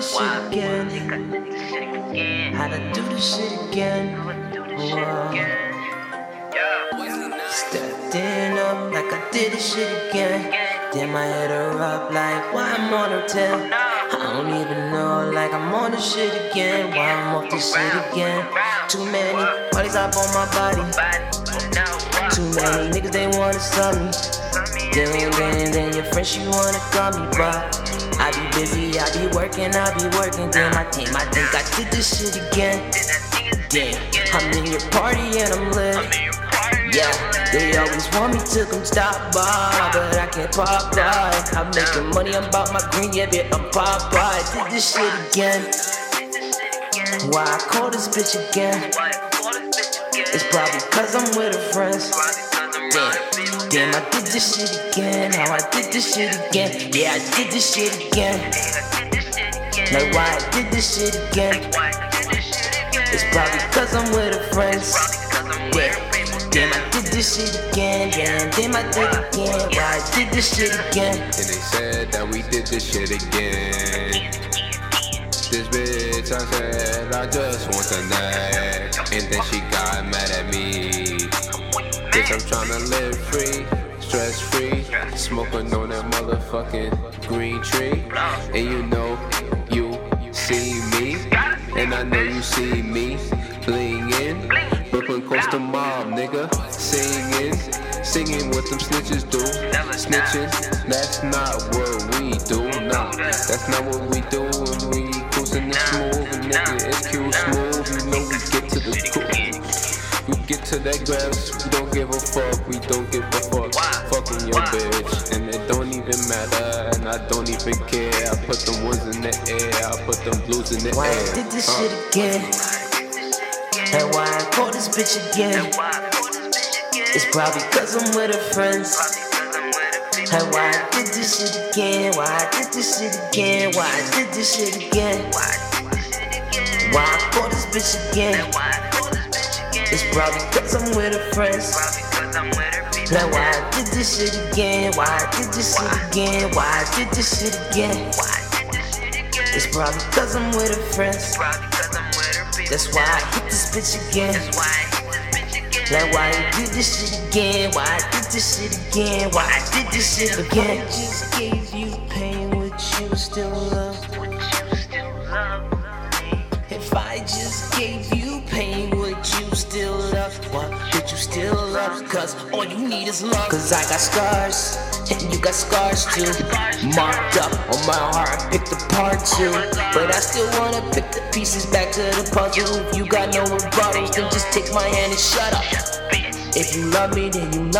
this shit again. How to do this shit again. Stepped in up like I did this shit again. Then my head her up like why I'm on a 10. I don't even know, like I'm on this shit again. Why I'm off this shit again. Too many parties up on my body. Too many niggas, they wanna sell me. Then your friend, she wanna call me, but I be busy, I be working. Damn, I think I did this shit again. Damn, I'm in your party and I'm lit. Yeah, they always want me to come stop by, but I can't pop by. I'm making money, I'm about my green, yeah, bitch, I'm pop by. Did this shit again. Why I call this bitch again? It's probably cause I'm with her friends. Damn, I did this shit again. How I did this shit again. Yeah, I did this shit again. Like why I did this shit again? It's probably cause I'm with her friends. Yeah. Damn, I did this shit again. Damn, I did it again. Why I did this shit again? And they said that we did this shit again. This bitch, I said, I just want the neck. And then she got mad at me. Bitch, I'm tryna live free, stress free. Smoking on that motherfucking green tree. And you know you see me. And I know you see me blingin'. Brooklyn coast the mob, nigga, singing what them snitches do, snitching, that's not what we do, no, that's not what we do when we cruising this smooth, nigga, it's cute smooth, you know we get to the cool, we get to that grass, we don't give a fuck, fucking your bitch, and it don't even matter, and I don't even care, I put them ones in the air, I put them blues in the air. Why I did this shit again? And why I call this bitch again? It's probably cause I'm with her friends. And why I did this shit again? Why I did this shit again? Why I call this bitch again? It's probably cause I'm with her friends. Now why I did this shit again? Why I did this shit again? It's probably cause I'm with her friends. That's why I hit this bitch again. Like why I did this shit again. Why I did this shit again. I just gave you pain, would you still love? If I just gave you pain, would you still love? What would you still love? Cause all you need is love. Cause I got scars, and you got scars too. Marked up on my heart, picked apart too. But I still wanna pick the pieces back to the puzzle. If you got no rebuttals, then just take my hand and shut up. If you love me, then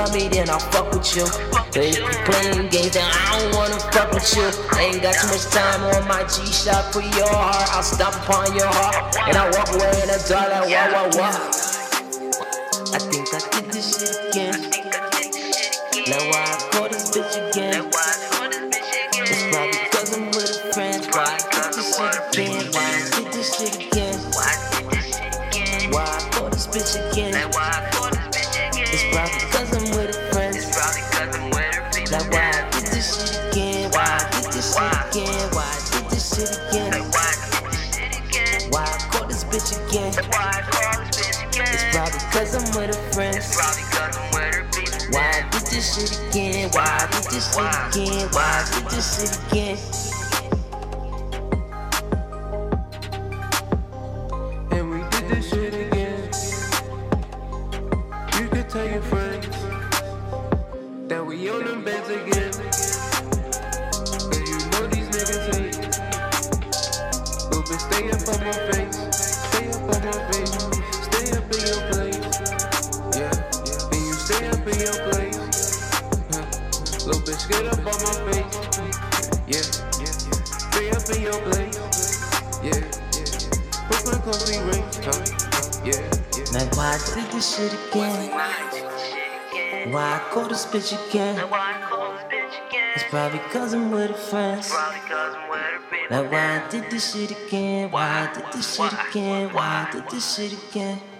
I'll fuck with you. But if you playing games, then I don't wanna fuck with you. I ain't got too much time on my G-Shot for your heart. I'll stomp upon your heart, and I walk away in a door like wah-wah-wah. I think I did this shit again. Now why I call this bitch again? It's probably cause I'm with a friend. Why I did this shit again? Why I call this bitch again? It's probably cause I'm with her friends. Like why I did this shit again? Why I did this shit again? Why I call this bitch again? It's probably cause I'm with her friends. Why I did this shit again? Why I did this shit again? And we did this shit again. Tell your friends that we on them beds again. And you know these niggas hate. But stay up on my face. Stay up in your place. Yeah, and you stay up in your place. Little bitch, get up on my face. Yeah, stay up in your place. Yeah, put my coffee ring. Now why I did this shit again? Why I call this bitch again? It's probably cause I'm with her friends. Now why I did this shit again? Why I did this shit again?